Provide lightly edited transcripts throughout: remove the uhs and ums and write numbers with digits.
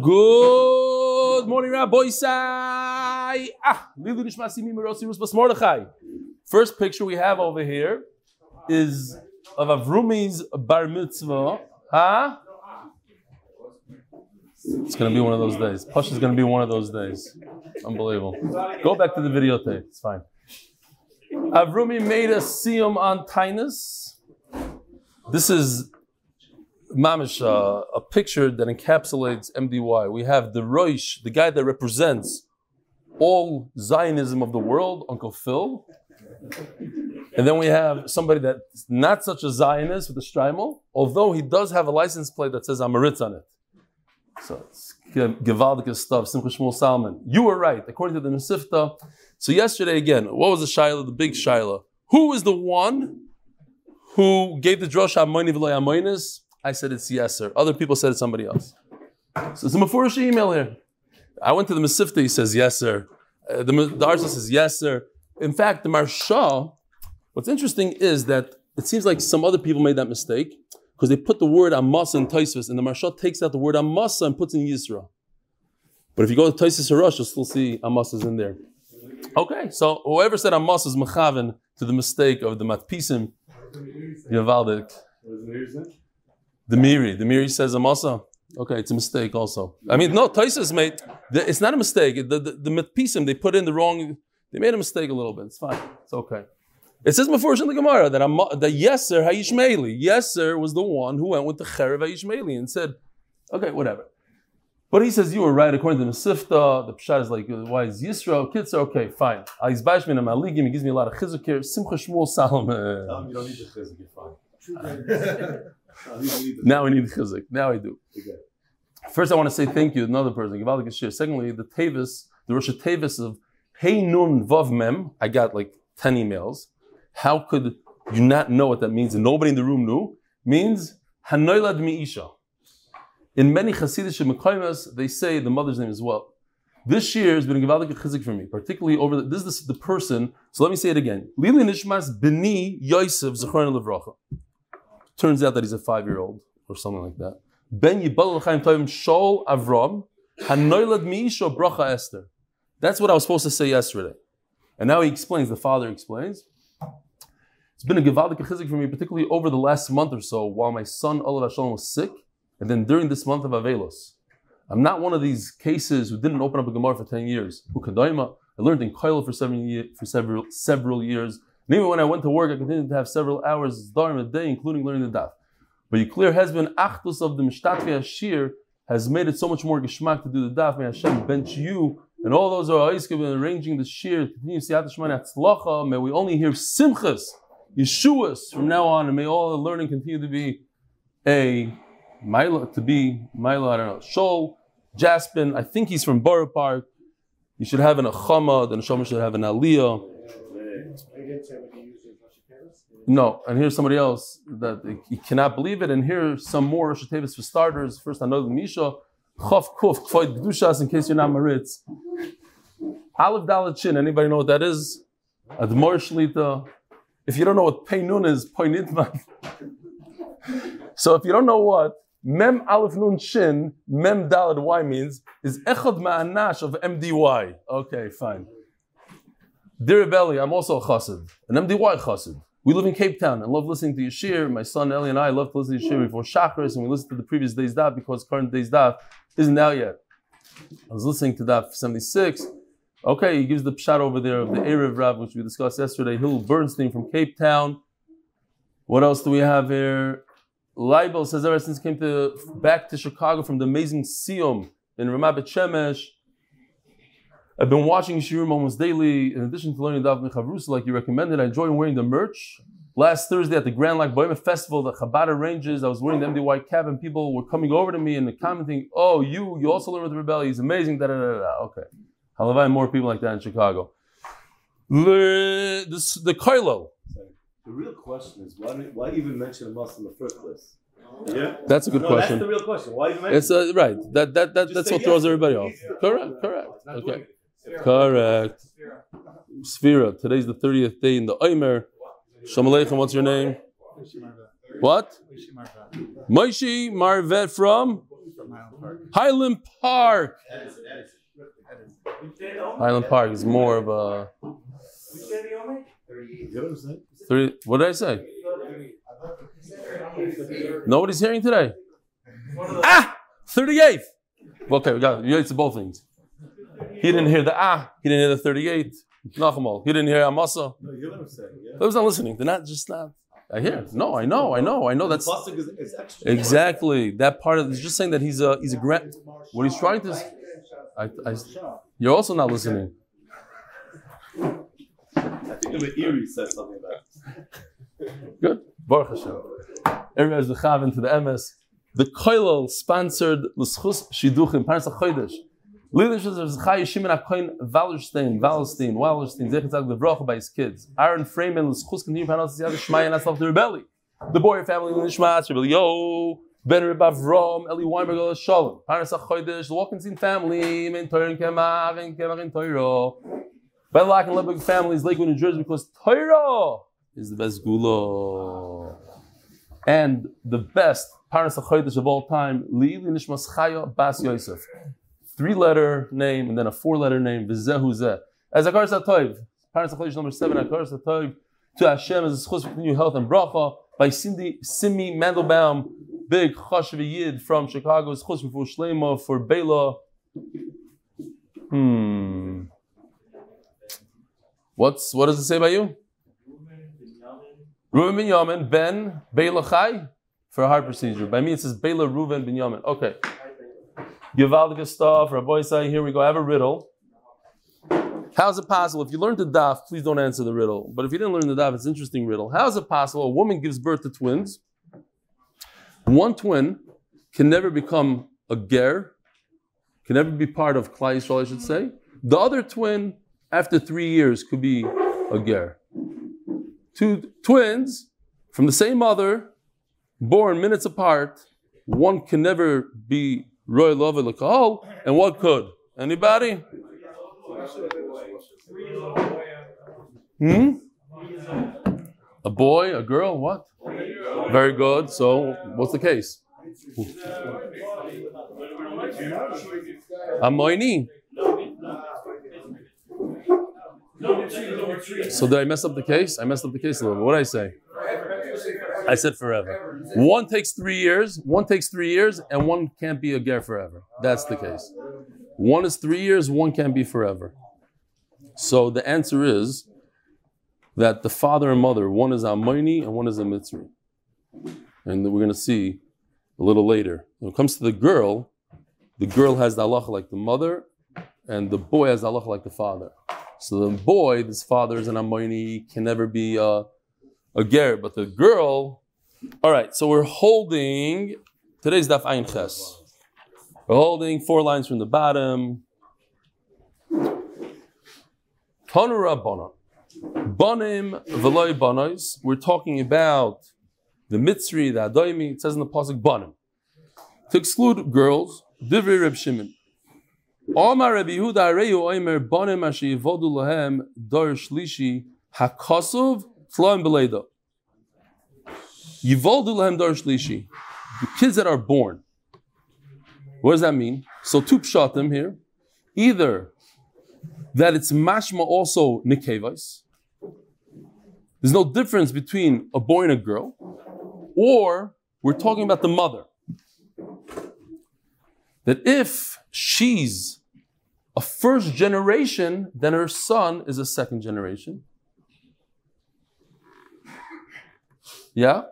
Good morning, Rabbi Isai. First picture we have over here is of Avrumi's bar mitzvah. Huh? It's going to be one of those days. Push is going to be one of those days. Unbelievable. Go back to the videotape. It's fine. Avrumi made a siyum on Tainus. This is mamish, a picture that encapsulates MDY. We have the Roish, the guy that represents all Zionism of the world, Uncle Phil. And then we have somebody that's not such a Zionist with a Strimal, although he does have a license plate that says Amaritz on it. So it's Gevaldik stuff, Simcha Shmuel Salman. You were right, according to the Nesifta. So yesterday again, what was the Shaila, the big Shaila? Who is the one who gave the Drosh Amoini V'lo Amoinis? I said it's Yeser. Other people said it's somebody else. So it's a Mefurish email here. I went to the Masifta, he says Yeser. The Arsla says Yeser. In fact, the Marsha, what's interesting is that it seems like some other people made that mistake because they put the word Amasa in Taisvis, and the Marsha takes out the word Amasa and puts in Yisra. But if you go to Taisvis Harash, you'll still see Amasa's in there. Okay, so whoever said Amasa is mechaven to the mistake of the Matpisim, Yevaldik. The Miri says Amasa. Okay, it's a mistake also. I mean, no, Taisvis made, it's not a mistake. The Matpisim, they put in the wrong, they made a mistake a little bit. It's fine, it's okay. It says Mephorish in the Gemara that Yeser HaYishmaeli, Yeser was the one who went with the Cherev HaYishmaeli and said, okay, whatever. But he says, you were right, according to the Nesifta, the Pshat is like, why is Yisro? Kids are okay, fine. Aizbash min HaMaligim, he gives me a lot of chizuk here. Simcha Shmuel Salman. You don't need the chizuk, you're fine. Now we need the chizuk, now I do. Okay. First I want to say thank you to another person, Gevaldik Ashir. Secondly, the Tevis, the Rosh Tevis of Hey Nun Vav Mem, I got like 10 emails. How could you not know what that means? And nobody in the room knew. It means Hanoilad Mi'isha. In many Hasidic Mekaymas, they say the mother's name as well. This year has been a Gevaldik Chizik for me, particularly over the person. So let me say it again. Lili Nishmas Bini Yosef Zechron Levracha. Turns out that he's a 5-year-old or something like that. Ben Yibal Chaim Tovim Shol Avram Hanoilad Mi'isha Bracha Esther. That's what I was supposed to say yesterday, and now he explains. The father explains. It's been a gevaldik chizik for me, particularly over the last month or so, while my son, Olav Hashem, was sick, and then during this month of Avelos. I'm not one of these cases who didn't open up a Gemara for 10 years. I learned in Koil for several years. And even when I went to work, I continued to have several hours a day, including learning the daf. But your clear husband, Achdus of the Mishtatvi Ashir, has made it so much more geshmak to do the daf. May Hashem bench you. And all those who are arranging the shir, may we only hear simchas, Yeshuas from now on, and may all the learning continue to be Milo, I don't know, Shol, Jaspin, I think he's from Borough Park. You should have an Achama, the Neshama should have an Aliyah. No, and here's somebody else that he cannot believe it, and here's some more Rosh Hashanahs for starters. First, I know the Misha. Chof Kuf, Kvoid Gdushas, in case you're not Maritz. Aleph Dalet Shin, anybody know what that is? Admor Shlita. If you don't know what Pei Nun is, Pei Nitman. So if you don't know what Mem Aleph Nun Shin, Mem Dalet Y means, is Echad Ma'anash of MDY. Okay, fine. Dear Rebelli, I'm also a chassid, an MDY chassid. We live in Cape Town and love listening to Yashir. My son Eli and I love to listen to Yashir before Shacharis, and we listen to the previous day's daf because current day's daf isn't out yet. I was listening to daf 76. Okay, he gives the pshat over there of the Erev Rav, which we discussed yesterday. Hillel Bernstein from Cape Town. What else do we have here? Leibel says ever since he came back to Chicago from the amazing Siyum in Ramat Bet Shemesh, I've been watching Shiurim almost daily. In addition to learning Daf Mechavrusa like you recommended, I enjoy wearing the merch. Last Thursday at the Grand Lake Bohemia Festival that Chabad arranges, I was wearing the MDY cap and people were coming over to me and commenting, oh, you also learn with the Rebelli, he's amazing, da-da-da-da. Okay. I'll invite more people like that in Chicago. The Koilo. The real question is, why even mention a Muslim in the first place? Yeah, that's a good question. That's the real question. Why even mention it? Right. That's what throws everybody off. Correct. Okay. Correct. Sphira. Today's the 30th day in the Omer. Shalom Aleichem, what's your name? What? Moishi Marvet from? Highland Park. Highland Park is more of a. What did I say? Nobody's hearing today. 38th. Okay, we got it. It's both things. He didn't hear the He didn't hear the 38th. Nachamal. He didn't hear Amasa. No, you're not saying. Yeah. Those not listening. They're not just not. I hear. No, I know. That's exactly that part of. It's just saying that he's a grand. What he's trying to. You're also not listening. I think the Erie said something about it. Good. Baruch Hashem. Everybody has the chav into the MS. The Koilel sponsored l'schus shiduchim Parnas HaChodesh. Leadership of Zechariah Shimon Akoin Wallerstein, Zechitzak Levrach by his kids. Aaron Freeman, L'schus continue Parnas Yad Shmaya Naslav the Rebelli. The Boyer family Nishma Rebellio, Ben Reb Avram, Eli Weinberg Olas Shalom, Parnas HaChodesh, the Walkenstein family, Men Toirin Kemav and Kemarin Toiro. Bedlock and Leibberg families, Lakewood, New Jersey, because Toiro is the best gulo and the best Parnas HaChodesh of all time. Leili Nishmas Chaya Bas Yosef. 3-letter name and then a 4-letter name. V'zehu zeh. As Akar Satoiv, Parnas HaChodesh number 7. Akar Satoiv to Hashem as a schus for new health and bracha by Simi Mandelbaum, big Chashev Yid from Chicago. Schus for Shleima for Bela. What does it say about you? Reuven Binyamin Ben Bela Chai for a heart procedure. By me it says Bela Reuven Binyamin. Okay. Gevaldige stuff, Rabbi Isai, here we go. I have a riddle. How's it possible? If you learned the daf, please don't answer the riddle. But if you didn't learn the daf, it's an interesting riddle. How's it possible a woman gives birth to twins? One twin can never become a ger, can never be part of Klai Yisrael, I should say. The other twin, after 3 years, could be a ger. Two twins from the same mother, born minutes apart, one can never be Roy Love L'Kahol, and what could? Anybody? A boy, a girl, what? Very good. So, what's the case? Amoini. So, did I mess up the case? I messed up the case a little bit. What did I say? I said forever. One takes 3 years, and one can't be a ger forever. That's the case. One is 3 years, one can't be forever. So the answer is that the father and mother, one is Amoini and one is a Mitzri. And we're going to see a little later. When it comes to the girl has the halacha like the mother, and the boy has the halacha like the father. So the boy, this father is an Amoini, can never be a ger, but the girl. All right, so we're holding today's daf Ayin Ches. We're holding 4 lines from the bottom. Tanu Rabbanan, banim v'loy banos. We're talking about the Mitzri, the Adoimi. It says in the pasuk banim to exclude girls. Divrei Reb Shimon. Amar Reb Yehuda Areyu Omer banim asher yivodu lahem dor shlishi hakasuv. The kids that are born. What does that mean? So two pshatim here. Either that it's mashma also nekevos. There's no difference between a boy and a girl. Or we're talking about the mother. That if she's a first generation, then her son is a second generation. Yeah,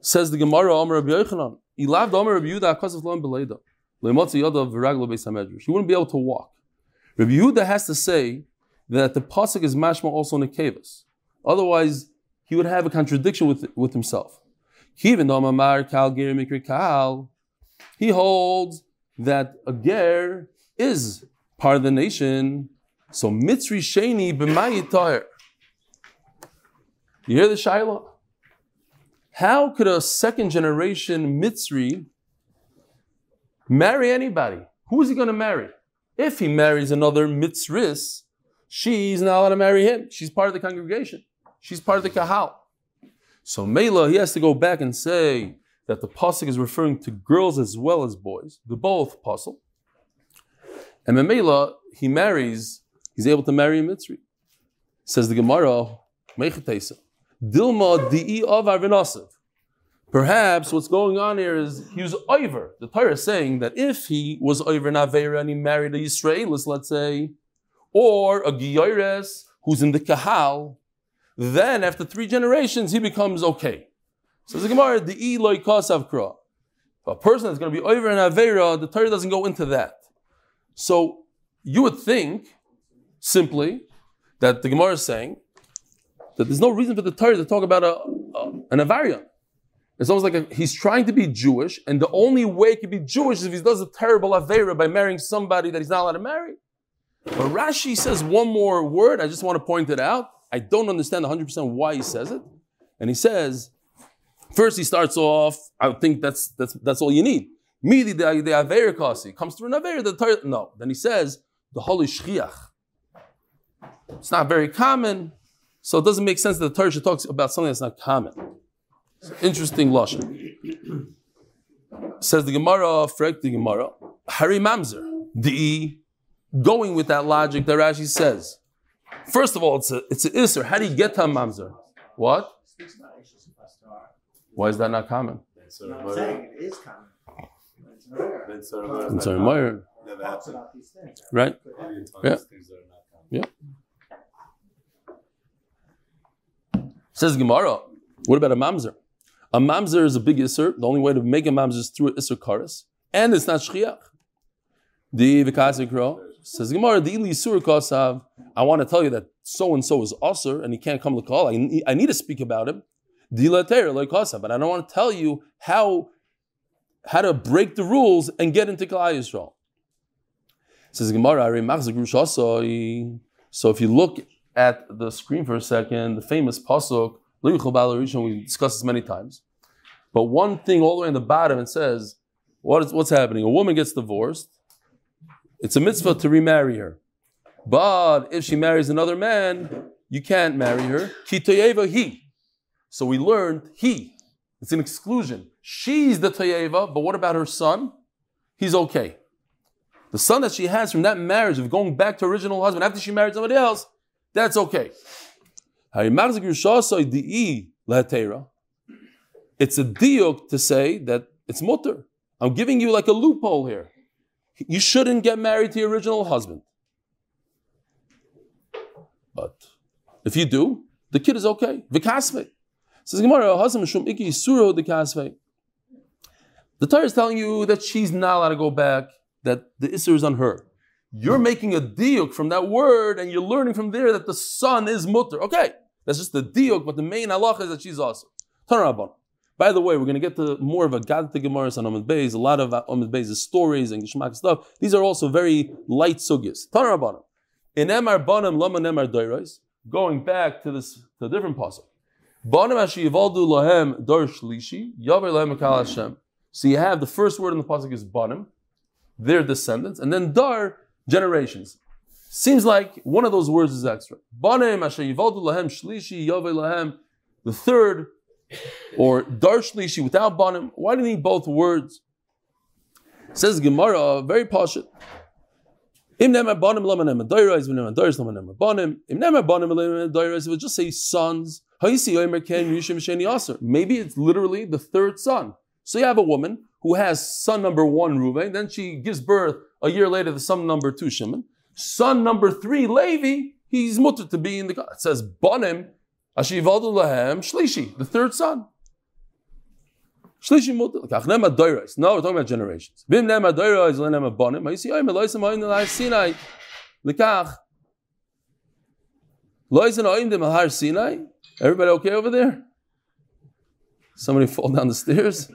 says the Gemara. Amar Rabbi Yochanan, he loved Amar Rabbi Yehuda akasav lo b'leida, le'matzi yadav v'raglo beis hamedrash. He wouldn't be able to walk. Rabbi Yehuda has to say that the pasuk is mashma also nekevos. Otherwise, he would have a contradiction with himself. He holds that a ger is part of the nation, so mitzri sheni b'mayi tahir. You hear the shayla? How could a second generation Mitzri marry anybody? Who is he going to marry? If he marries another Mitzris, she's not allowed to marry him. She's part of the congregation. She's part of the Kahal. So Mela, he has to go back and say that the pasuk is referring to girls as well as boys, the both pasuk. And Memela, he marries, he's able to marry a Mitzri. Says the Gemara, Mechatesa, Dilma di'i of Arvinasev. Perhaps what's going on here is he was oiver. The Torah is saying that if he was oiver in Aveira and he married a Yisraelis, let's say, or a Giyores who's in the Kahal, then after 3 generations he becomes okay. Says the Gemara, di'i lo'i kasav kra. A person that's going to be oiver in Aveira, the Torah doesn't go into that. So you would think, simply, that the Gemara is saying that there's no reason for the Torah to talk about an Avarian. It's almost like he's trying to be Jewish, and the only way he can be Jewish is if he does a terrible Avera by marrying somebody that he's not allowed to marry. But Rashi says one more word, I just want to point it out. I don't understand 100% why he says it. And he says, first he starts off, I think that's all you need. Midi the Avera Kasi comes through an Avera, the Torah. No. Then he says, the Holy Shchiach. It's not very common, so it doesn't make sense that the Torah should talk about something that's not common. It's an interesting lashon. Says the Gemara, Frek the Gemara, Hari Mamzer, the going with that logic that Rashi says. First of all, it's an Isser. How do you get to Mamzer? What? Why is that not common? I'm saying it is common. It's an Isser. Never happened. Right? Yeah. Yeah. Says Gemara, what about a mamzer? A mamzer is a big isser. The only way to make a mamzer is through an isser karas, and it's not shchiach. The v'kasikro says Gemara, the ili isur kasav. I want to tell you that so and so is aser, and he can't come to call. I need to speak about him. The ilater like kasav, but I don't want to tell you how to break the rules and get into Klal Yisrael. Says Gemara, so if you look at the screen for a second, the famous pasuk, we discussed this many times. But one thing all the way in the bottom, it says, what's happening? A woman gets divorced. It's a mitzvah to remarry her. But if she marries another man, you can't marry her. Kitoyeva he. So we learned he. It's an exclusion. She's the toyeva, but what about her son? He's okay. The son that she has from that marriage of going back to her original husband after she married somebody else, that's okay. It's a diuk to say that it's mutter. I'm giving you like a loophole here. You shouldn't get married to your original husband. But if you do, the kid is okay. The Torah is telling you that she's not allowed to go back, that the isser is on her. You're making a diuk from that word, and you're learning from there that the son is mutter. Okay, that's just the diuk, but the main halacha is that she's also. By the way, we're going to get to more of a Gadta Gemara on Amud Beis, a lot of Amud Beis' stories and Gishmak stuff. These are also very light sugyas. Tanarabanam. In Emar Banam Lama Nemar Dairais, going back to this to a different pasuk. Banam Ashi Yivaldu Lahem Dar Shlishi, Yavar Lahem Kal Hashem. So you have the first word in the pasuk is Banam, their descendants, and then Dar, generations. Seems like one of those words is extra. The third, or dar shlishi without banim. Why do you need both words? It says Gemara, very pashut. It would just say sons. Maybe it's literally the third son. So you have a woman who has son number 1, Reuven, then she gives birth a year later to son number 2, Shimon. Son number 3, Levi, he's mutter to be in the... It says, Banim, Ashivadu Lahem, Shlishi, the third son. Shlishi mutter. No, we're talking about generations. Everybody okay over there? Somebody fall down the stairs?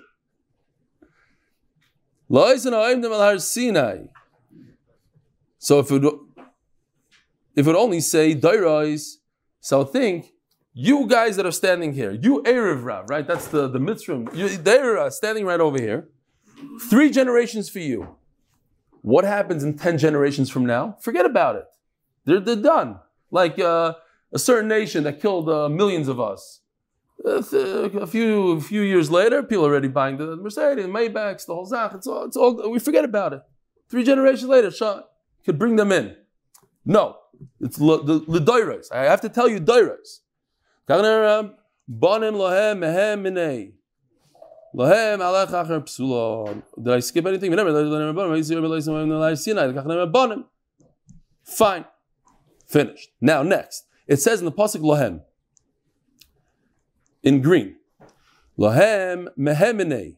So if it only say Dairais, so think, you guys that are standing here, you Erev Rav, right? That's the Mitzrim. They're standing right over here. 3 generations for you. What happens in 10 generations from now? Forget about it. They're done. Like a certain nation that killed millions of us. A few years later, people are already buying the Mercedes, the Maybachs, the whole Zach. It's all. We forget about it. 3 generations later, Shah could bring them in. No, it's the doiros. I have to tell you doiros. Did I skip anything? Remember, fine, finished. Now next, it says in the pasuk lahem. In green. Lahem mehemene.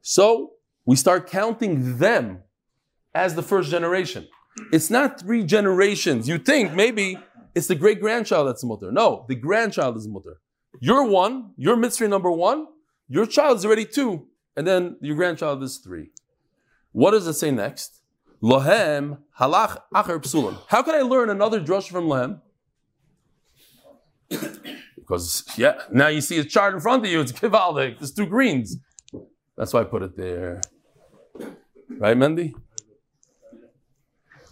So we start counting them as the first generation. It's not 3 generations. You think maybe it's the great-grandchild that's the mutter. No, the grandchild is the mutter. You're 1, your mitzvah number 1, your child is already 2, and then your grandchild is 3. What does it say next? Lahem halach acher psulim. How can I learn another drush from lahem? Because, now you see a chart in front of you, it's Givaldic, there's 2 greens. That's why I put it there. Right, Mendy?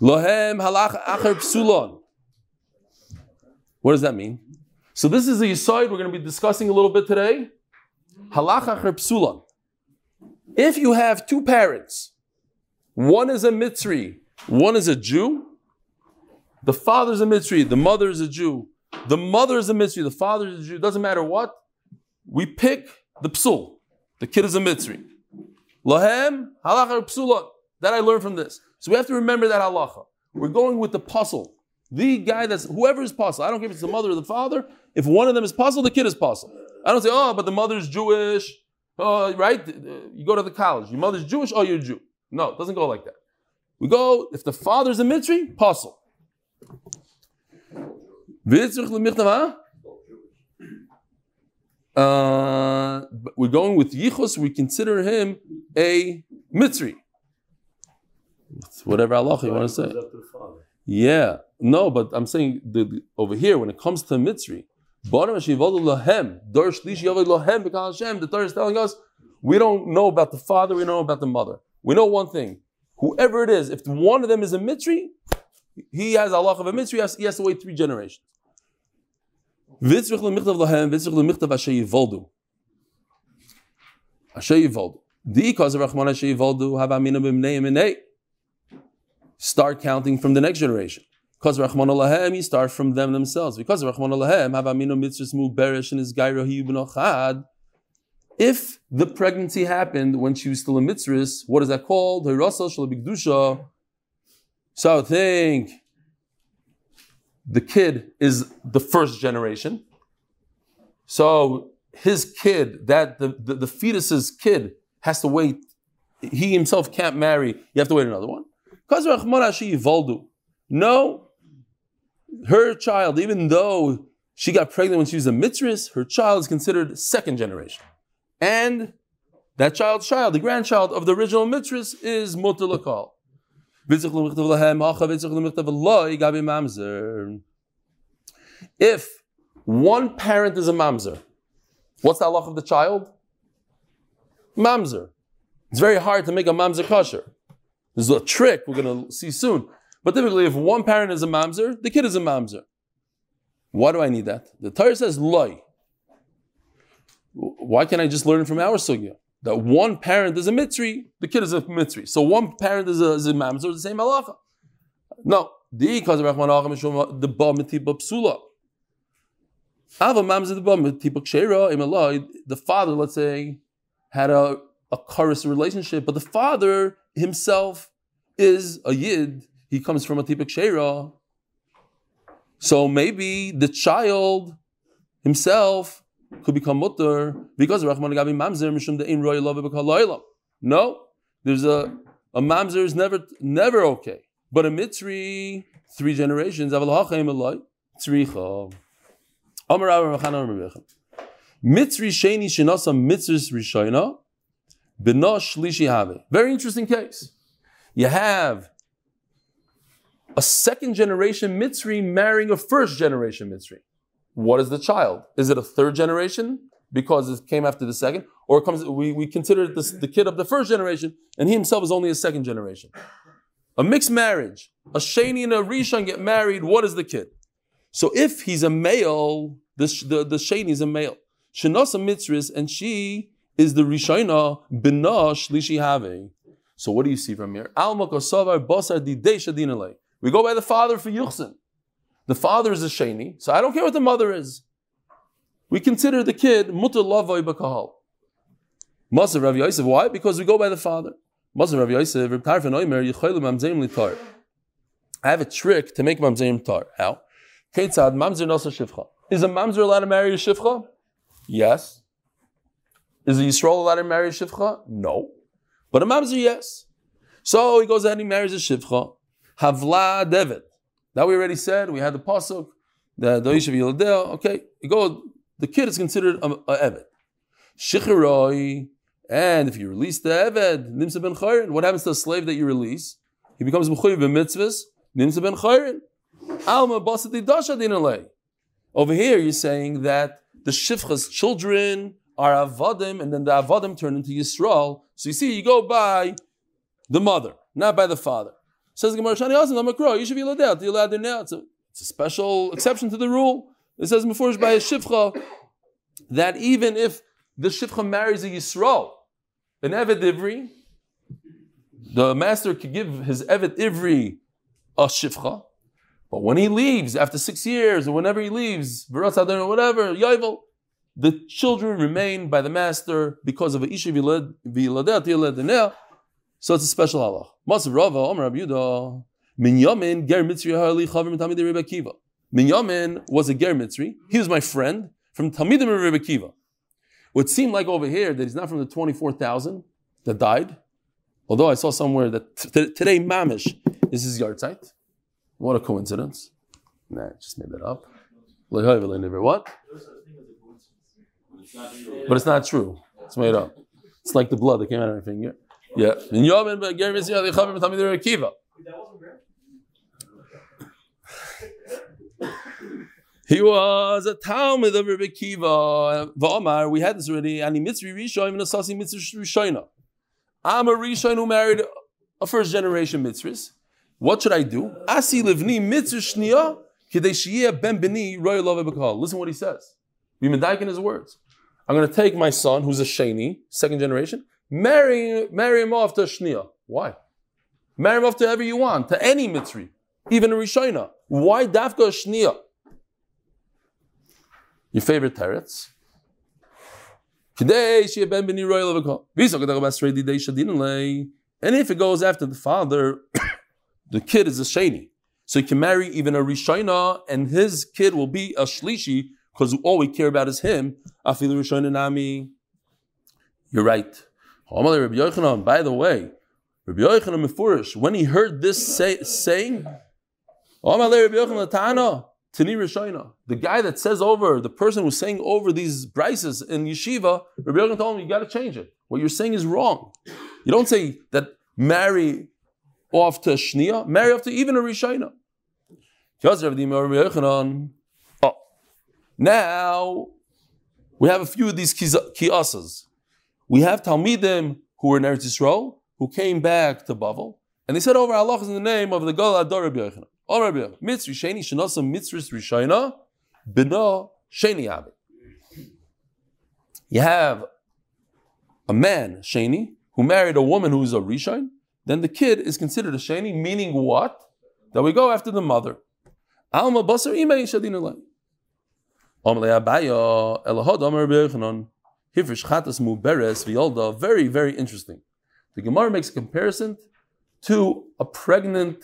Lohem halach acher psulon. What does that mean? So this is the yisoid we're going to be discussing a little bit today. Halach acher psulon. If you have 2 parents, one is a Mitzri, one is a Jew, the father's a Mitzri, the mother is a Jew, the mother is a Mitzri, the father is a Jew, doesn't matter what. We pick the psul. The kid is a Mitzri. Lahem, halacha psulot. That I learned from this. So we have to remember that halacha. We're going with the puzzle. The guy that's, whoever is puzzle. I don't care if it's the mother or the father. If one of them is puzzle, the kid is puzzle. I don't say, but the mother's Jewish. Right? You go to the college. Your mother's Jewish, you're a Jew. No, it doesn't go like that. We go, if the father's a Mitzri, puzzle. We're going with Yichus, we consider him a Mitzri. Whatever Allah you want to say. Yeah, no, but I'm saying over here, when it comes to Mitzri, the Torah is telling us, we don't know about the father, we don't know about the mother. We know one thing, whoever it is, if one of them is a Mitzri, he has Allah of a Mitzri, he has to wait 3 generations. Start counting from the next generation. Because you start from them themselves. Because if the pregnancy happened when she was still a mitzvah, what is that called? So I think the kid is the first generation. So his kid, that the fetus's kid has to wait. He himself can't marry. You have to wait another one. No, her child, even though she got pregnant when she was a mitzvah, her child is considered second generation. And that child's child, the grandchild of the original mitzvah, is mutter l'kol. If one parent is a mamzer, what's the halach of the child? Mamzer. It's very hard to make a mamzer kosher. This is a trick we're going to see soon. But typically, if one parent is a mamzer, the kid is a mamzer. Why do I need that? The Torah says loy. Why can't I just learn it from our sugya? That one parent is a mitzri, the kid is a mitzri. So one parent is a mamzer, the same halacha. No. The father, let's say, had a chorus relationship, but the father himself is a yid. He comes from a tipuk sheira. So maybe the child himself could become mutter because Rahman Gabi Mamzer Mishum the Ain Roy Love Bakaloilam. No, there's a Mamzer is never okay. But a Mitzri, 3 generations, Avalhaim Allah, Tzricha. Amar Abraham. Mitzri Shani Shinasa Mitzris Rishaina Binosh Lishi Have. Very interesting case. You have a second generation Mitzri marrying a first generation Mitzri. What is the child? Is it a third generation because it came after the second? Or it comes? We consider this the kid of the first generation and he himself is only a second generation. A mixed marriage. A Shani and a Rishon get married. What is the kid? So if he's a male, The Sheni is a male. Shenos a mitzris, and she is the Rishona b'na shlishi havei. So what do you see from here? Alma kosavar basar di deisha dinalei. We go by the father for Yuchsin. The father is a Sheni, so I don't care what the mother is. We consider the kid mutar lavoi b'kahal. Masar Rav Yosef, why? Because we go by the father. Masar Rav Yosef, Reb Tarfon Oimer, Yichoylu mamzerim litar. I have a trick to make mamzerim tar. How? Keitzad mamzer nasa shivcha. Is a mamzer allowed to marry a shivcha? Yes. Is a Yisrael allowed to marry a shivcha? No. But a mamzer, yes. So he goes ahead and he marries a shivcha. Havla David. That we already said. We had the pasuk. The doishav yildeh. Okay. You go. The kid is considered a eved. Shicharoi. And if you release the eved, nimsa ben chayrin. What happens to a slave that you release? He becomes mechuyev b'mitzvahs. Nimsa ben chayrin. Alma basati dasha dinalei. Over here, you're saying that the Shifcha's children are Avadim, and then the Avadim turn into Yisrael. So you see, you go by the mother, not by the father. Says Gemara Shani Asim, Lamakro, you should be allowed out. You're allowed in out. So it's a special exception to the rule. It says Mefurish by a Shifcha that even if the Shifcha marries a Yisrael, an Eved Ivri, the master could give his Eved Ivri a Shifcha. But when he leaves, after 6 years, or whenever he leaves, or whatever, Yovel, the children remain by the master because of a Isha Viladat. So it's a special halach. Masav Rava, Omer Rabbi Yehuda, Min Yamin Ger Mitzri Ha'ali Chavim Tamidim Rebbe Akiva. Min Yamin was a Ger Mitzri. He was my friend from Tamidim Rebbe Akiva. What seemed like over here that he's not from the 24,000 that died. Although I saw somewhere that today Mamish is his Yartzeit. What a coincidence. Nah, just made that up. What? But it's not true. It's made up. It's like the blood that came out of my finger. Yeah. He was a Talmid of Rebbe Akiva. Va'omar, we had this already. Ani Mitzri Rishon, even Asasi Mitzri Rishona. I'm a Rishon who married a first generation Mitzris. What should I do? Asi livni mitzvah shniya kidei shiyeh ben bini roy love b'kol. Listen what he says. Be medayik in his words. I'm going to take my son, who's a Sheni, second generation, marry him off to a shniya. Why? Marry him off to whoever you want, to any mitzri, even a Rishona. Why dafka a shniya? Your favorite teretz. Kidei shiyeh ben bini roy love b'kol. And if it goes after the father. The kid is a Sheni. So he can marry even a Rishona, and his kid will be a Shlishi, because all we care about is him. Afilu Rishona Nami. You're right. By the way, Rabbi Yochanan Mefurish, when he heard this saying, the guy that says over, the person who's saying over these brises in Yeshiva, Rabbi Yochanan told him, you got to change it. What you're saying is wrong. You don't say that marry off to Shnia, marry off to even a Rishayna. Oh. Now, we have a few of these kiasas. We have Talmidim who were in Eretz Yisrael, who came back to Bavel, and they said over Allah is in the name of the Gadol Ador Rabbi Yochanan. Oh, Rabbi Yochanan, Mitzri Sheni, Shenasa Mitzris Rishayna, Bina Sheni Abi. You have a man, Sheni, who married a woman who is a Rishayn, then the kid is considered a Sheni, meaning what? That we go after the mother. Alma basar imei shadin alei. Amlei abaya elahod amar b'yochanan hifrish chatas muberes v'yolda. Very, very interesting. The Gemara makes a comparison to a pregnant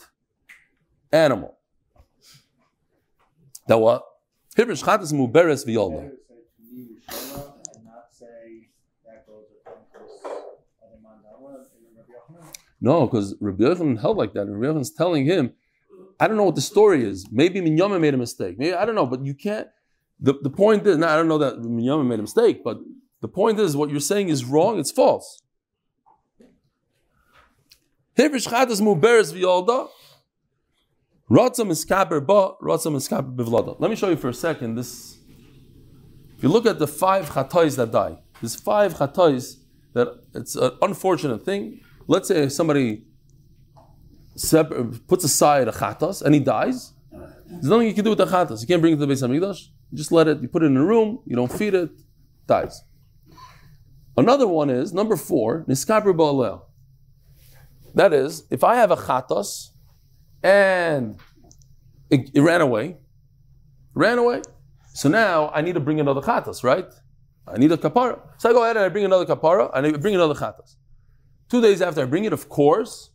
animal. That what? Hifrish chatas muberes v'yolda. No, because Rabbi Yochanan held like that. And Rabbi Yochanan's telling him, I don't know what the story is. Maybe Minyama made a mistake. Maybe, I don't know, but you can't. The point is, I don't know that Minyama made a mistake, but the point is, what you're saying is wrong, it's false. Let me show you for a second this. If you look at the 5 chatois that die, there's 5 chatois that it's an unfortunate thing. Let's say somebody puts aside a chatas and he dies. There's nothing you can do with the chatas. You can't bring it to the Beis HaMikdash. You just let it, you put it in a room, you don't feed it, it dies. Another one is, number four, niskabri ba'aleh. That is, if I have a chatas and it ran away, so now I need to bring another chatas, right? I need a kapara. So I go ahead and I bring another kapara, and I bring another chatas. 2 days after I bring it, of course,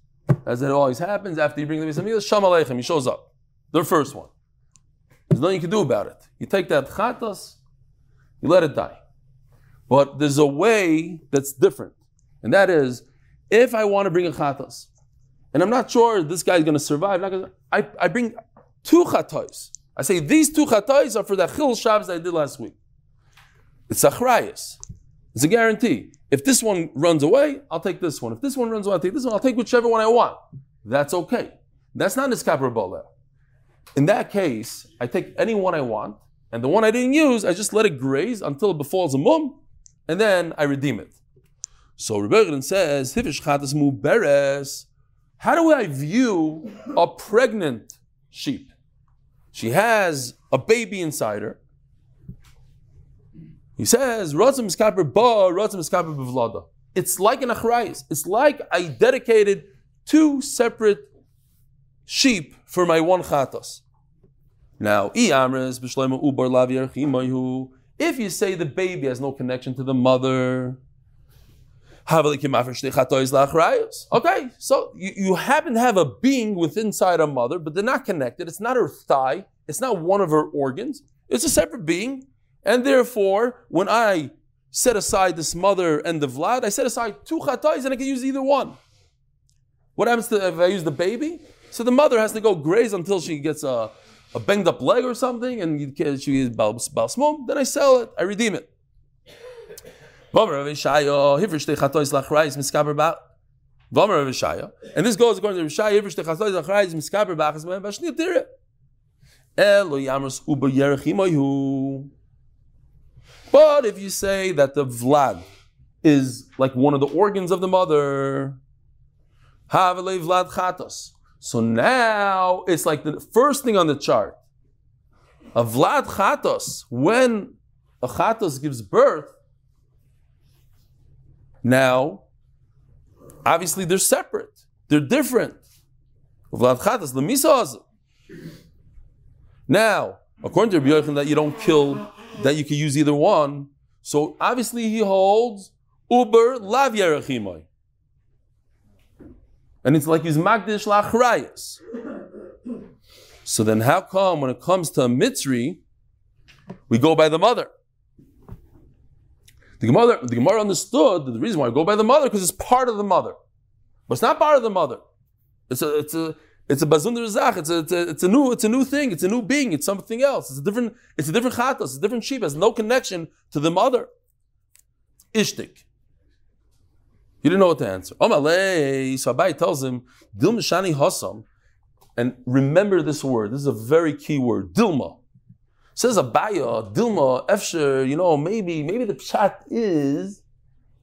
as it always happens, after you bring the Misamidas, Sham Aleichem, he shows up. The first one. There's nothing you can do about it. You take that chatas, you let it die. But there's a way that's different. And that is, if I want to bring a chatas, and I'm not sure this guy's going to survive, I bring two chatas. I say, these two chatas are for the chil shabbos that I did last week. It's achrayus. It's a guarantee. If this one runs away, I'll take this one. If this one runs away, I'll take this one. I'll take whichever one I want. That's okay. That's not niskabra ba'aleh. In that case, I take any one I want, and the one I didn't use, I just let it graze until it befalls a mum, and then I redeem it. So Rebbe Gidon says, Hivish chatas muberes. How do I view a pregnant sheep? She has a baby inside her. He says, Ratzim Miskaper Ba, Ratzim Miskaper Bevlada. It's like an achrayus. It's like I dedicated two separate sheep for my one chatas. Now, if you say the baby has no connection to the mother, okay, so you happen to have a being within inside a mother, but they're not connected. It's not her thigh. It's not one of her organs. It's a separate being. And therefore, when I set aside this mother and the vlad, I set aside two chatais and I can use either one. What happens if I use the baby? So the mother has to go graze until she gets a banged up leg or something, and she is balsmum. Then I sell it, I redeem it. And this goes according to Rishaya. But if you say that the vlad is like one of the organs of the mother, havelei vlad chatos. So now it's like the first thing on the chart. A vlad chatos, when a chatos gives birth, now obviously they're separate, they're different. Vlad chatos lemisaz. Now, according to Rabbi Yochanan, that you don't kill. That you can use either one. So obviously he holds uber lav yerachimai. And it's like he's magdish lachrayas. So then how come when it comes to mitzri, we go by the mother? The Gemara understood that the reason why we go by the mother because it's part of the mother. But it's not part of the mother. It's a bazunder zach. It's a new thing. It's a new being. It's something else. It's a different chatos. It's a different sheep. It has no connection to the mother. Ishtik. He didn't know what to answer. Omalei. So Abai tells him dilma shani hasam, and remember this word. This is a very key word. Dilma. Says Abaya dilma efshir. You know maybe the pshat is.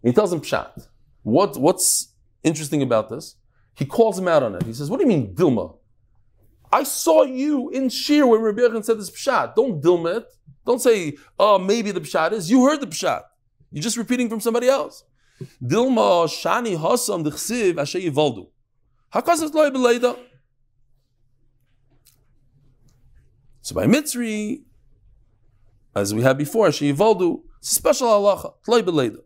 He tells him pshat. What's interesting about this? He calls him out on it. He says, what do you mean dilma? I saw you in Shir when Rabbi Yochanan said this pshat. Don't dilma it. Don't say, oh, maybe the pshat is. You heard the pshat. You're just repeating from somebody else. Dilma shani hasam d'chsiv asher yivaldu. Hakasas loy b'leida. So by mitzri, as we had before, asher yivaldu, it's a special halacha. Loy b'leida.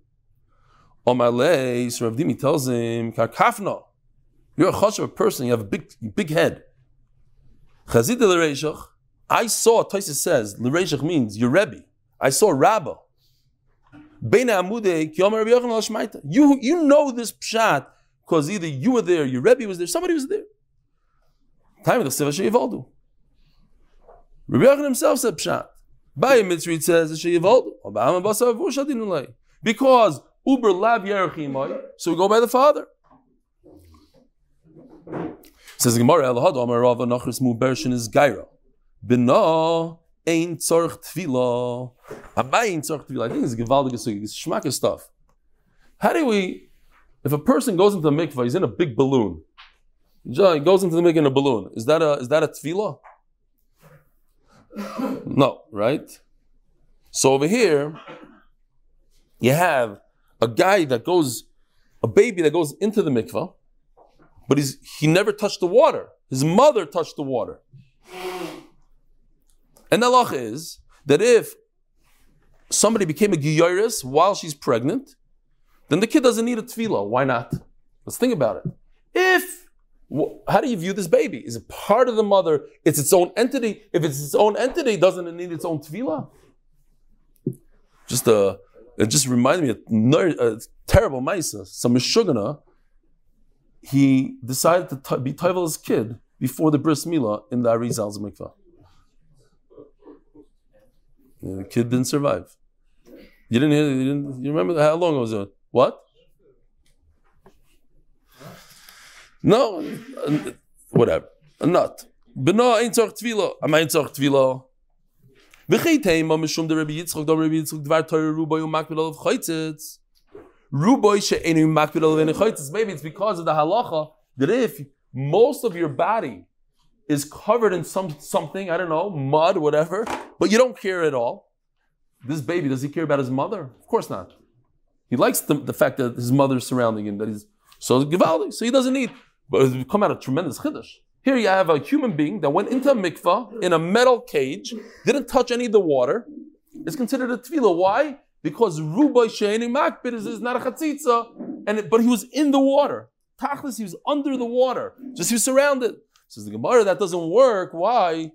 Omalei, so Rav Dimi tells him, karkafna. You're a chashav person, you have a big head. Chazita l'reishach, I saw, Tosfos says, l'reishach means your Rebbe. I saw Rabbah. Beina amudei, ki yomer Rabbi Yochanan al Shmaita. You know this pshat, because either you were there, your Rebbe was there, somebody was there. Time of the Siva she'yivaldu. Rabbi Yochanan himself said pshat. By a mitzvah, it says, she'yivaldu. Because, uber lab yerachimai, so we go by the father. Says the Gemara, Elohad Amar Rava Nachris Mubershin is Gaira. Bina ein tzarch tefila. Abai ein tzarch tefila. I think it's gevaldik. It's shmaka stuff. How do we? If a person goes into the mikvah, he's in a big balloon. He goes into the mikvah in a balloon. Is that a tefila? No, right? So over here, you have a guy that goes, a baby that goes into the mikveh, but he never touched the water. His mother touched the water. And the halacha is that if somebody became a giyoris while she's pregnant, then the kid doesn't need a tefillah. Why not? Let's think about it. How do you view this baby? Is it part of the mother? It's its own entity. If it's its own entity, doesn't it need its own tefillah? It just reminded me of a terrible ma'isa. Some meshugana, he decided to be toivel his kid before the bris milah in the Arizal's mikvah. The kid didn't survive. You remember how long it was? What? No, whatever. A nut. B'na ein tzarich tefillah. Am ein tzarich tefillah. V'chitema mishum de Rabbi Yitzchak. Dom Rabbi Yitzchak dvar Torah ruboy umakbid olav chaytzitz. Ruboy she'enu umakbid olav chaytzitz. Maybe it's because of the halacha that if most of your body is covered in something, I don't know, mud, whatever, but you don't care at all. This baby, does he care about his mother? Of course not. He likes the fact that his mother is surrounding him, that he's so givaldi, so he doesn't need. But it's come out a tremendous chiddush. Here you have a human being that went into a mikveh in a metal cage, didn't touch any of the water. It's considered a tefillah. Why? Because ruboy she'enu makbid is not a chatzitza, but he was in the water. Tachlis, he was under the water. Just he was surrounded. Says the Gemara, that doesn't work. Why?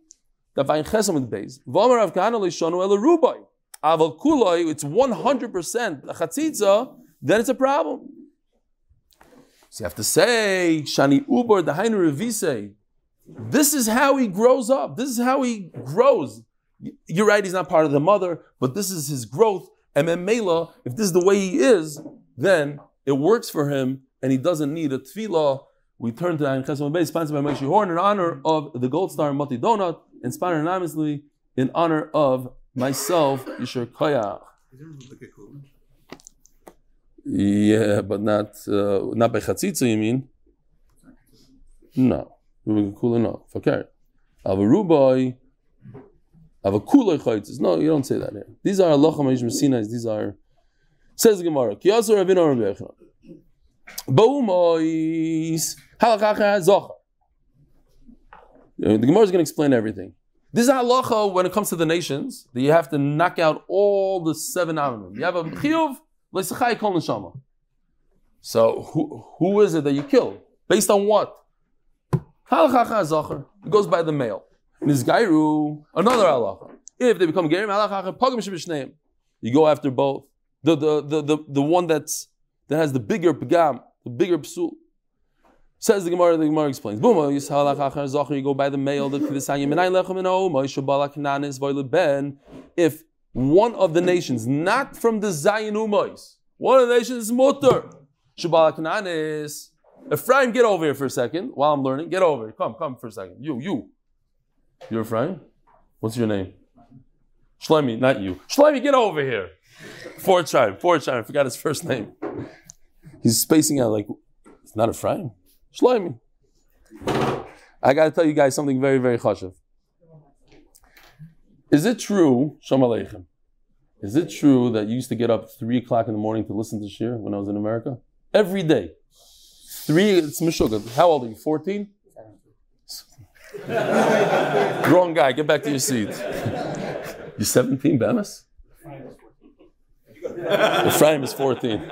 That vayin chesam in the days. V'amar Rav Kahana leishanu ela ruboy. Aval kuloi, it's 100% a chatzitza, then it's a problem. So you have to say, Shani Ubar Dahainu Revise. This is how he grows up. This is how he grows. You're right, he's not part of the mother, but this is his growth. And Memela, if this is the way he is, then it works for him and he doesn't need a tefillah. We turn to Ayin Chesam Beis, sponsored by Moshe Horn, in honor of the Gold Star Moti Donut, and sponsored anonymously in honor of myself, Yishar Koyach. Yeah, but not by chatzitza, you mean? No. No. Okay. Avarubai. Avakulai chaytzis. No, you don't say that here. These are halacha meish mesinais. These are. Says the Gemara. Kiyasu Ravina Rambechna. Baumois. Halachacha zocha. The Gemara is going to explain everything. This is halacha when it comes to the nations, that you have to knock out all the seven avenues. You have a chiyuv. So who is it that you kill? Based on what? It goes by the male. Nizgairu, another halacha. If they become gerim, you go after both. The one that has the bigger pagam, the bigger psul. Says the Gemara explains. You go by the male. If one of the nations, not from the Zayin Umois. One of the nations is Mutter. Shabbat Kananis. Ephraim, get over here for a second while I'm learning. Get over here. Come for a second. You. You're Ephraim? What's your name? Shlomi, not you. Shlomi, get over here. Fourth time. I forgot his first name. He's spacing out like, it's not Ephraim. Shlomi. I got to tell you guys something very, very chashev. Is it true, Shalom Aleichem, is it true that you used to get up 3 o'clock in the morning to listen to Shir when I was in America? Every day. 3, it's Meshuggah. How old are you, 14? Wrong guy, get back to your seat. You're 17, Bamas? Ephraim is 14.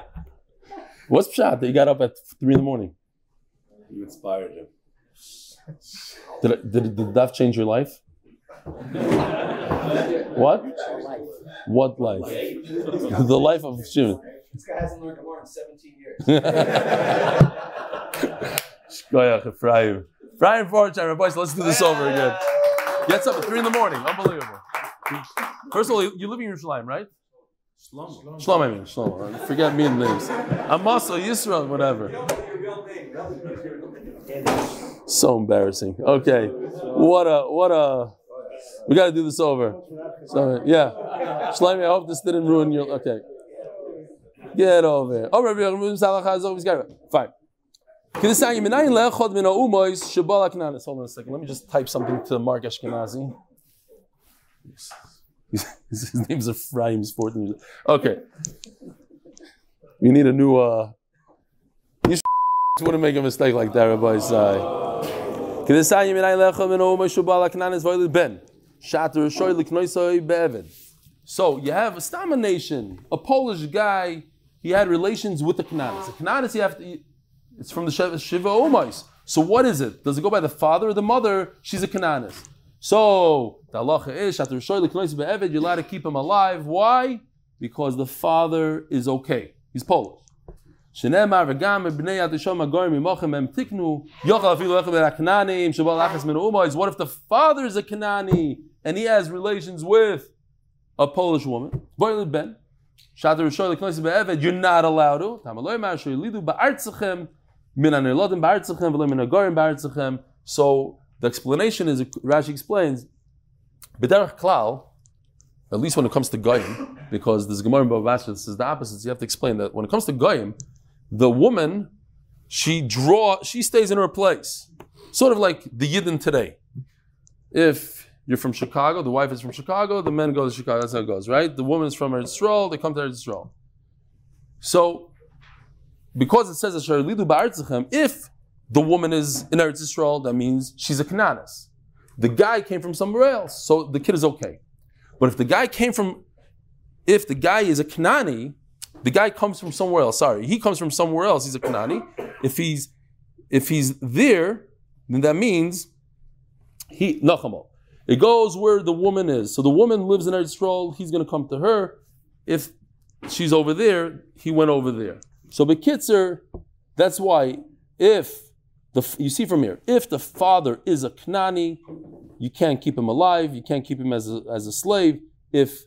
What's pshat that you got up at 3 in the morning? You inspired him. Did that change your life? What life? The life of Shimon. This guy hasn't learned Gemara in 17 years. Shkoyach Ephraim. Brian Fortran, boys, let's do this over again. Gets up at 3 in the morning. Unbelievable. First of all, you live in Yerushalayim, right? Shlomo, Shlomo. Forget me and names. Amasa, Yisrael, whatever. So embarrassing. Okay. What a we got to do this over. So, yeah. Shlomi, I hope this didn't ruin your... Okay. Get over here. Fine. Hold on a second. Let me just type something to Mark Ashkenazi. His name's Ephraim Sporting. Okay. We need a new, you wouldn't make a mistake like that, Rabbi Isai. So you have a Stama nation, a Polish guy, he had relations with the Knanis. The Knanis, you have to, it's from the Shiva Umais. So what is it? Does it go by the father or the mother? She's a Knanis. So, the halacha is, after Rishoy l'knois be'eved, you're allowed to keep him alive. Why? Because the father is okay. He's Polish. What if the father is a Kanani and he has relations with a Polish woman? You're not allowed to. So, the explanation is, Rashi explains, B'derech klal, at least when it comes to Goyim, because this Gemara in Bava Basra, this is the opposite, so you have to explain that when it comes to Goyim, the woman, she stays in her place. Sort of like the Yidden today. If you're from Chicago, the wife is from Chicago, the men go to Chicago, that's how it goes, right? The woman is from Eretz Yisrael, they come to Eretz Yisrael. So, because it says, Asher lidu ba'artzichem, if the woman is in Eretz Yisrael, that means she's a Kanaanist. The guy came from somewhere else, so the kid is okay. But if the guy is a Kanani, the guy comes from somewhere else, he comes from somewhere else, he's a Kanani. If he's there, then that means he, Nachamo. It goes where the woman is. So the woman lives in Eretz Yisrael, he's gonna come to her. If she's over there, he went over there. So Bekitzer, that's why you see from here, if the father is a Knani, you can't keep him alive, you can't keep him as a slave. If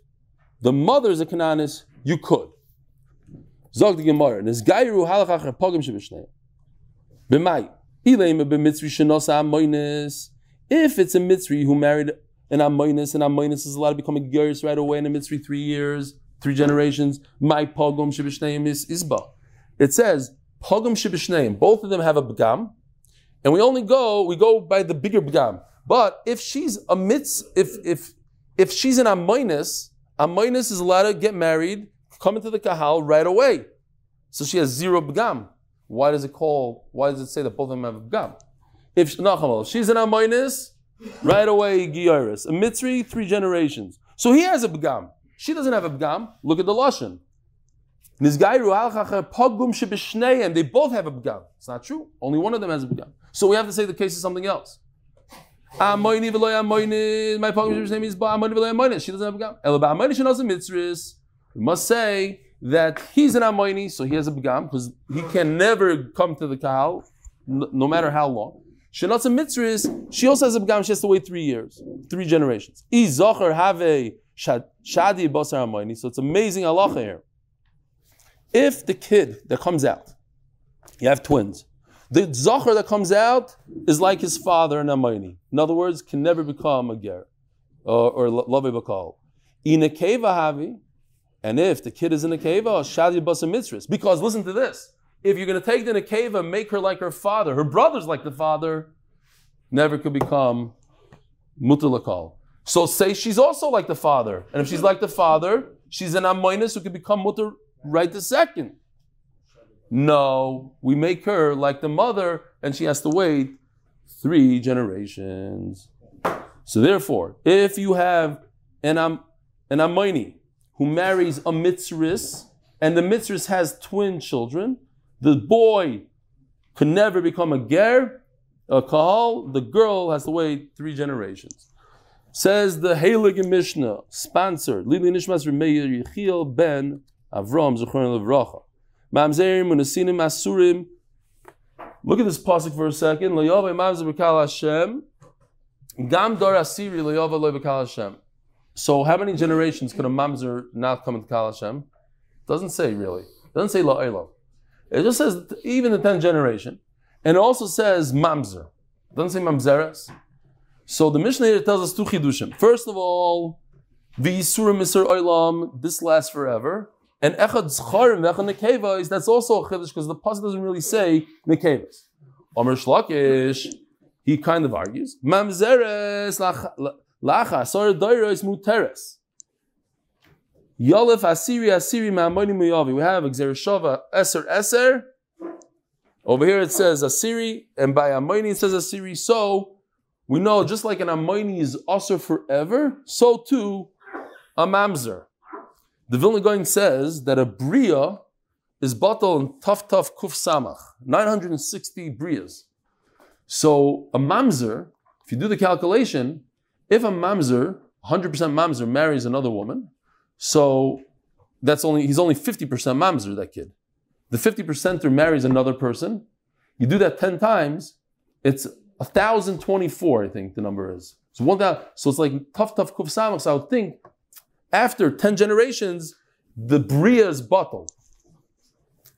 the mother is a Knanis, you could. Zog the Gemara, Nizgairu halachach pogim shebishnei. B'mai, ilayim b'mitzri shenos amoynis. If it's a Mitzri who married an amoynis is allowed to become a Gerus right away in a Mitzri 3 years, 3 generations. My pogim shebishnei is isba. It says, Pogam shibishneim. Both of them have a b'gam, and we go by the bigger b'gam. But if she's a mitz, if she's an amoynis is allowed to get married, come into the kahal right away. So she has 0 b'gam. Why does it say that both of them have a b'gam? If she's an amoynis, right away giyaris. A mitzri, 3 generations. So he has a b'gam. She doesn't have a b'gam. Look at the lashon. They both have a b'gam. It's not true. Only one of them has a b'gam. So we have to say the case is something else. Amoyni v'lo amoyni. My pogum name is amoyni v'lo amoyni. She doesn't have a b'gam. Ela ba'amoyni she knows a mitzris. We must say that he's an amoyni, so he has a b'gam because he can never come to the kahal, no matter how long. She knows a mitzris. She also has a b'gam. She has to wait 3 years, 3 generations. I zocher have shadi b'osar amoyni. So it's amazing halacha here. If the kid that comes out, you have twins, the Zocher that comes out is like his father in Amayni. In other words, can never become a Ger, or Lovei Bakal. In a Keva Havi, and if the kid is in a Keva, Shadi Basa Mitzvahs. Because listen to this, if you're going to take the Nekeva and make her like her father, her brother's like the father, never could become Mutalakal. So say she's also like the father. And if she's like the father, she's an Amaynis who could become Mutalakal. Right the second. No, we make her like the mother, and she has to wait 3 generations. So therefore, if you have an Amayni who marries a Mitzris, and the Mitzris has twin children, the boy could never become a Ger, a Kahal, the girl has to wait 3 generations. Says the Heilige Mishnah, sponsored, Lili Nishmas Remeir Yechiel ben Avram Zuchron Levracha. Mamzerim Munasinim Asurim. Look at this pasuk for a second. Loyove Mamzer B'Kal Hashem. Gam Dor Asiri Loyove Loy B'Kal Hashem. So how many generations could a Mamzer not come into Kal Hashem? Doesn't say really. Doesn't say La'elo. It just says even the 10th generation. And it also says Mamzer. Doesn't say Mamzeres. So the Mishnah here tells us 2 chidushim. First of all, V'Yisurim Misr Oilam. This lasts forever. And Echad Zcharim V'Echad Nekevos, that's also a Chiddush because the pasuk doesn't really say Nekevos. Omer Shlakish, he kind of argues, Mamzeres Lacha Sar Doiros Muteres. Yolef Asiri Asiri Ma'amoni Muyavi. We have Xereshava Eser Eser. Over here it says Asiri, and by Amoni it says Asiri. So we know just like an Amoni is also forever, so too a Mamzer. The Vilna Gaon says that a Bria is batal in Taftaf Kuf Samach, 960 Brias. So a Mamzer, if you do the calculation, if a Mamzer, 100% Mamzer, marries another woman, so that's only, he's only 50% Mamzer, that kid. The 50%er marries another person. You do that 10 times, it's 1,024, I think the number is. So 1,000, so it's like Taftaf Kuf Samach. So I would think after 10 generations, the Bria is batal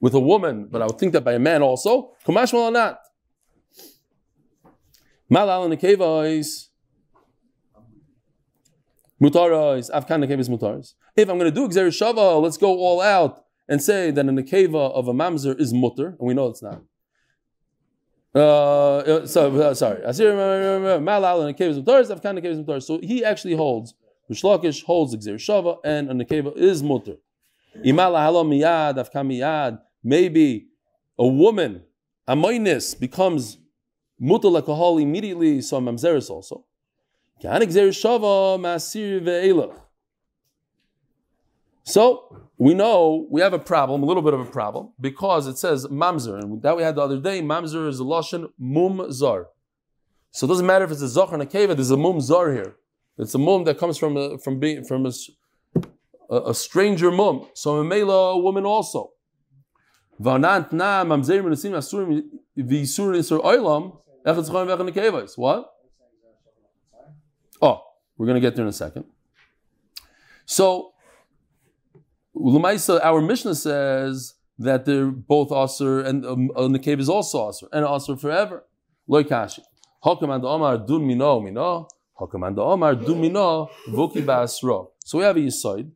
with a woman, but I would think that by a man also. Kumash malanat. Malal nekevais. Mutarais. Afkan nekevais mutarais. If I'm going to do Gzeir Shava, let's go all out and say that a nekeva of a mamzer is mutter, and we know it's not. Sorry. Malal nekevais mutarais. Afkan nekevais mutarais. So he actually holds, Rish Lakish holds Gzeir Shava, and a nekeva is mutter. Imala halom miyad, afkan miyad. Maybe a woman, a minus, becomes mutal alcohol immediately, so mamzeris also. So we know we have a problem, a little bit of a problem, because it says mamzer, and that we had the other day. Mamzer is a lashon mumzar, so it doesn't matter if it's a zochar and a keva. There's a mumzar here. It's a mum that comes from a stranger mum. So a woman also. What? Oh, we're going to get there in a second. So, L'maisa, our Mishnah says that they're both Asr and Nekeva is also Asr, and Asr forever. Loi kashi. Hakaman d'omar dun mino mino. Hakaman d'omar dun mino vuki ba'asro. So we have a yisoid.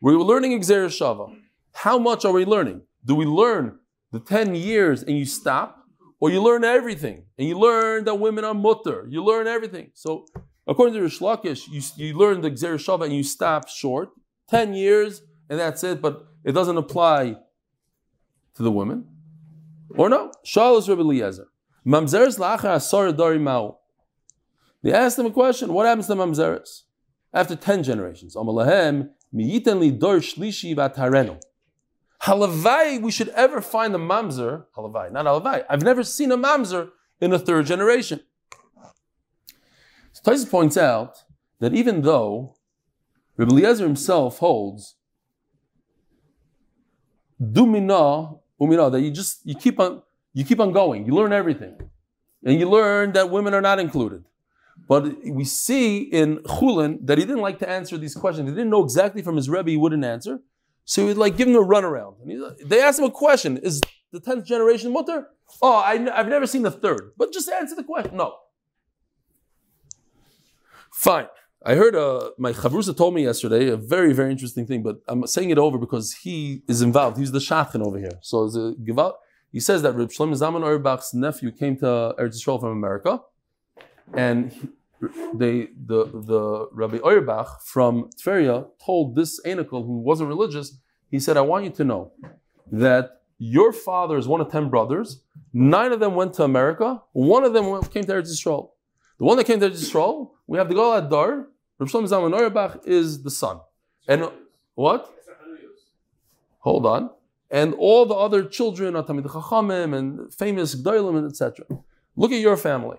We're learning Gzeir Shava. How much are we learning? Do we learn the 10 years and you stop? Or you learn everything? And you learn that women are mutter. You learn everything. So, according to Rish Lakish, you learn the Gzeir Shava and you stop short. 10 years and that's it. But it doesn't apply to the women. Or no. Shalos Rabbi Eliezer. Mamzeres la'achar asar dari ma'u. They asked him a question. What happens to mamzeres after 10 generations? Amar lahem mi'iten li dor shlishi v'atarenu. Halavai, we should ever find a mamzer. Halavai, not halavai. I've never seen a mamzer in the third generation. So Tosfos points out that even though Rabbi Eliezer himself holds dumina umina, that you keep on going, you learn everything, and you learn that women are not included. But we see in Chulin that he didn't like to answer these questions. He didn't know exactly from his Rebbe he wouldn't answer. So he would like give him a runaround. They asked him a question: is the 10th generation mutter? Oh, I've never seen the third. But just answer the question. No. Fine. I heard my Chavrusa told me yesterday a very, very interesting thing, but I'm saying it over because he is involved. He's the Shachan over here. So he says that Reb Shlomo Zalman Auerbach's nephew came to Eretz Yisrael from America, and the Rabbi Auerbach from Tveria told this Einikal, who wasn't religious, he said, I want you to know that your father is one of 10 brothers. 9 of them went to America. 1 of them came to Eretz Yisrael. The one that came to Eretz Yisrael, we have the Gadol Adar. Reb Shlomo Zalman Auerbach is the son. And what? Hold on. And all the other children are Tamid Chachamim and famous Gdolim, etc. Look at your family.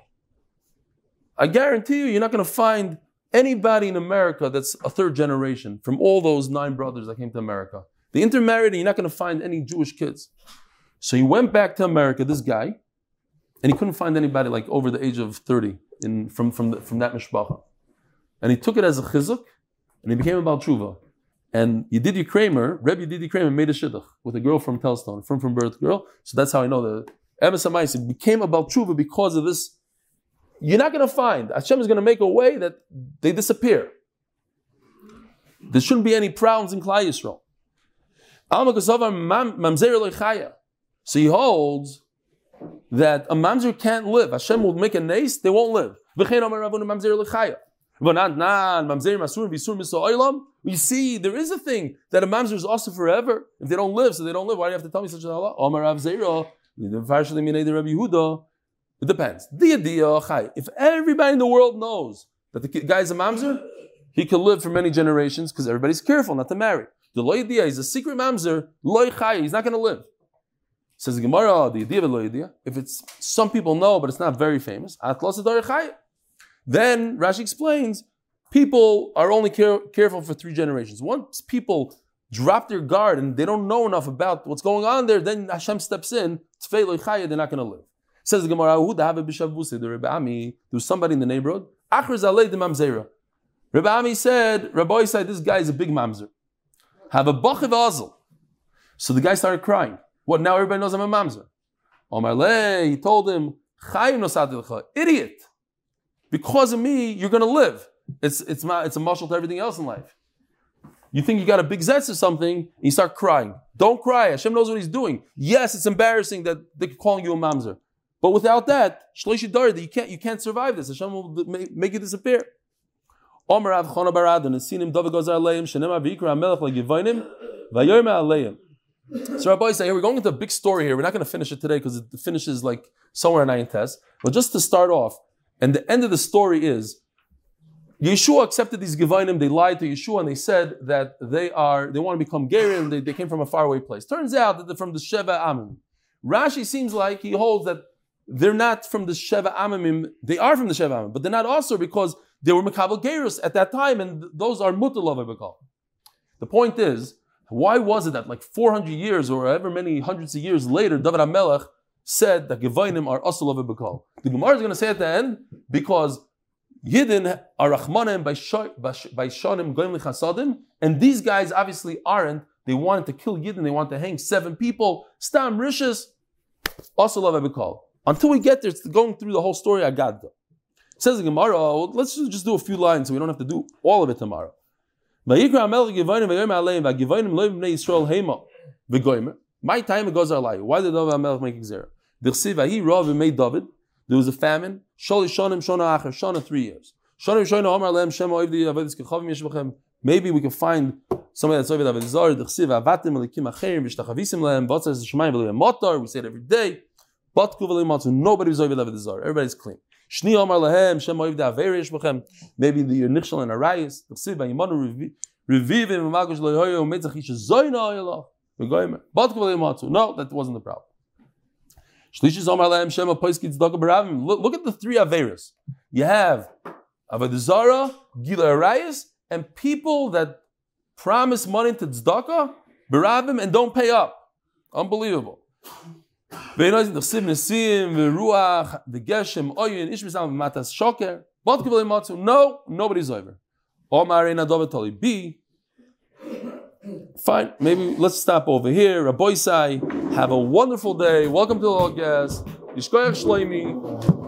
I guarantee you're not going to find anybody in America that's a third generation from all those 9 brothers that came to America. They intermarried, and you're not going to find any Jewish kids. So he went back to America, this guy, and he couldn't find anybody like over the age of 30 from that mishpacha. And he took it as a chizuk, and he became a Baal Tshuva. And Rebbe Yedidi Kramer made a shidduch with a girl from Telstone, from birth girl. So that's how I know that Emes HaMaisa became a Baal Tshuva because of this. You're not going to find. Hashem is going to make a way that they disappear. There shouldn't be any problems in Klal Yisrael. So he holds that a mamzer can't live. Hashem will make a nace, they won't live. We see there is a thing that a mamzer is also forever. If they don't live, so they don't live. Why do you have to tell me such a halacha? It depends. If everybody in the world knows that the guy is a mamzer, he can live for many generations because everybody's careful not to marry. The loydia is a secret mamzer. Loychai, he's not going to live. Says the Gemara, the idea of loydia. If it's some people know, but it's not very famous. Then Rashi explains, people are only careful for 3 generations. Once people drop their guard and they don't know enough about what's going on there, then Hashem steps in. Tfei loychai, they're not going to live. Says the Gemara, there was somebody in the neighborhood. Rabbi Ami said, Rabbi said, this guy is a big mamzer. Have a bachiv azl. So the guy started crying. What, now everybody knows I'm a mamzer? Omar le, he told him, idiot. Because of me, you're going to live. It's a mashal to everything else in life. You think you got a big zetz or something, and you start crying. Don't cry. Hashem knows what he's doing. Yes, it's embarrassing that they're calling you a mamzer. But without that, you can't survive this. Hashem will make it disappear. Omar Rav Chana bar Adon, and seen him, David goes alayim, Shenema v'ikra HaMelech leGivonim, v'yorma alayim. So Rabbi said, hey, we're going into a big story here. We're not going to finish it today because it finishes like somewhere in Ayin Tes. But just to start off, and the end of the story is, Yeshua accepted these Givonim. They lied to Yeshua and they said that they want to become Gerim. They came from a faraway place. Turns out that they're from the Sheva Amim. Rashi seems like he holds that they're not from the Sheva Amim. They are from the Sheva Amim, but they're not also because they were Mekabel Geirus at that time, and those are Mutar Lovei B'Kol. The point is, why was it that like 400 years or however many hundreds of years later, David HaMelech said that Gevonim are Asur Lovei B'Kol? The Gemara is going to say at the end, because Yidden are Rachmanim by Shonim Goyim L'Chasadim, and these guys obviously aren't. They wanted to kill Yidden, they wanted to hang 7 people. Stam Rishis, Asur Lovei B'Kol. Until we get there, it's going through the whole story I got though. It says the Gemara, well, let's just do a few lines so we don't have to do all of it tomorrow. My time it goes our life. Why did David HaMelech make Gzera? There was a famine. 3 years. Maybe we can find somebody that's over David. We say it every day. Nobody was over David Zar. Everybody's clean. Maybe the Nichshal and Arayis. No, that wasn't the problem. Look at the 3 Averis. You have Avodah Zarah, Gilui Arayis, and people that promise money to Tzedakah, B'Ravim, and don't pay up. Unbelievable. No, nobody's over. Fine, maybe let's stop over here. Rabbi Isai, have a wonderful day. Welcome to the guests. Yishkoyach Shloimi.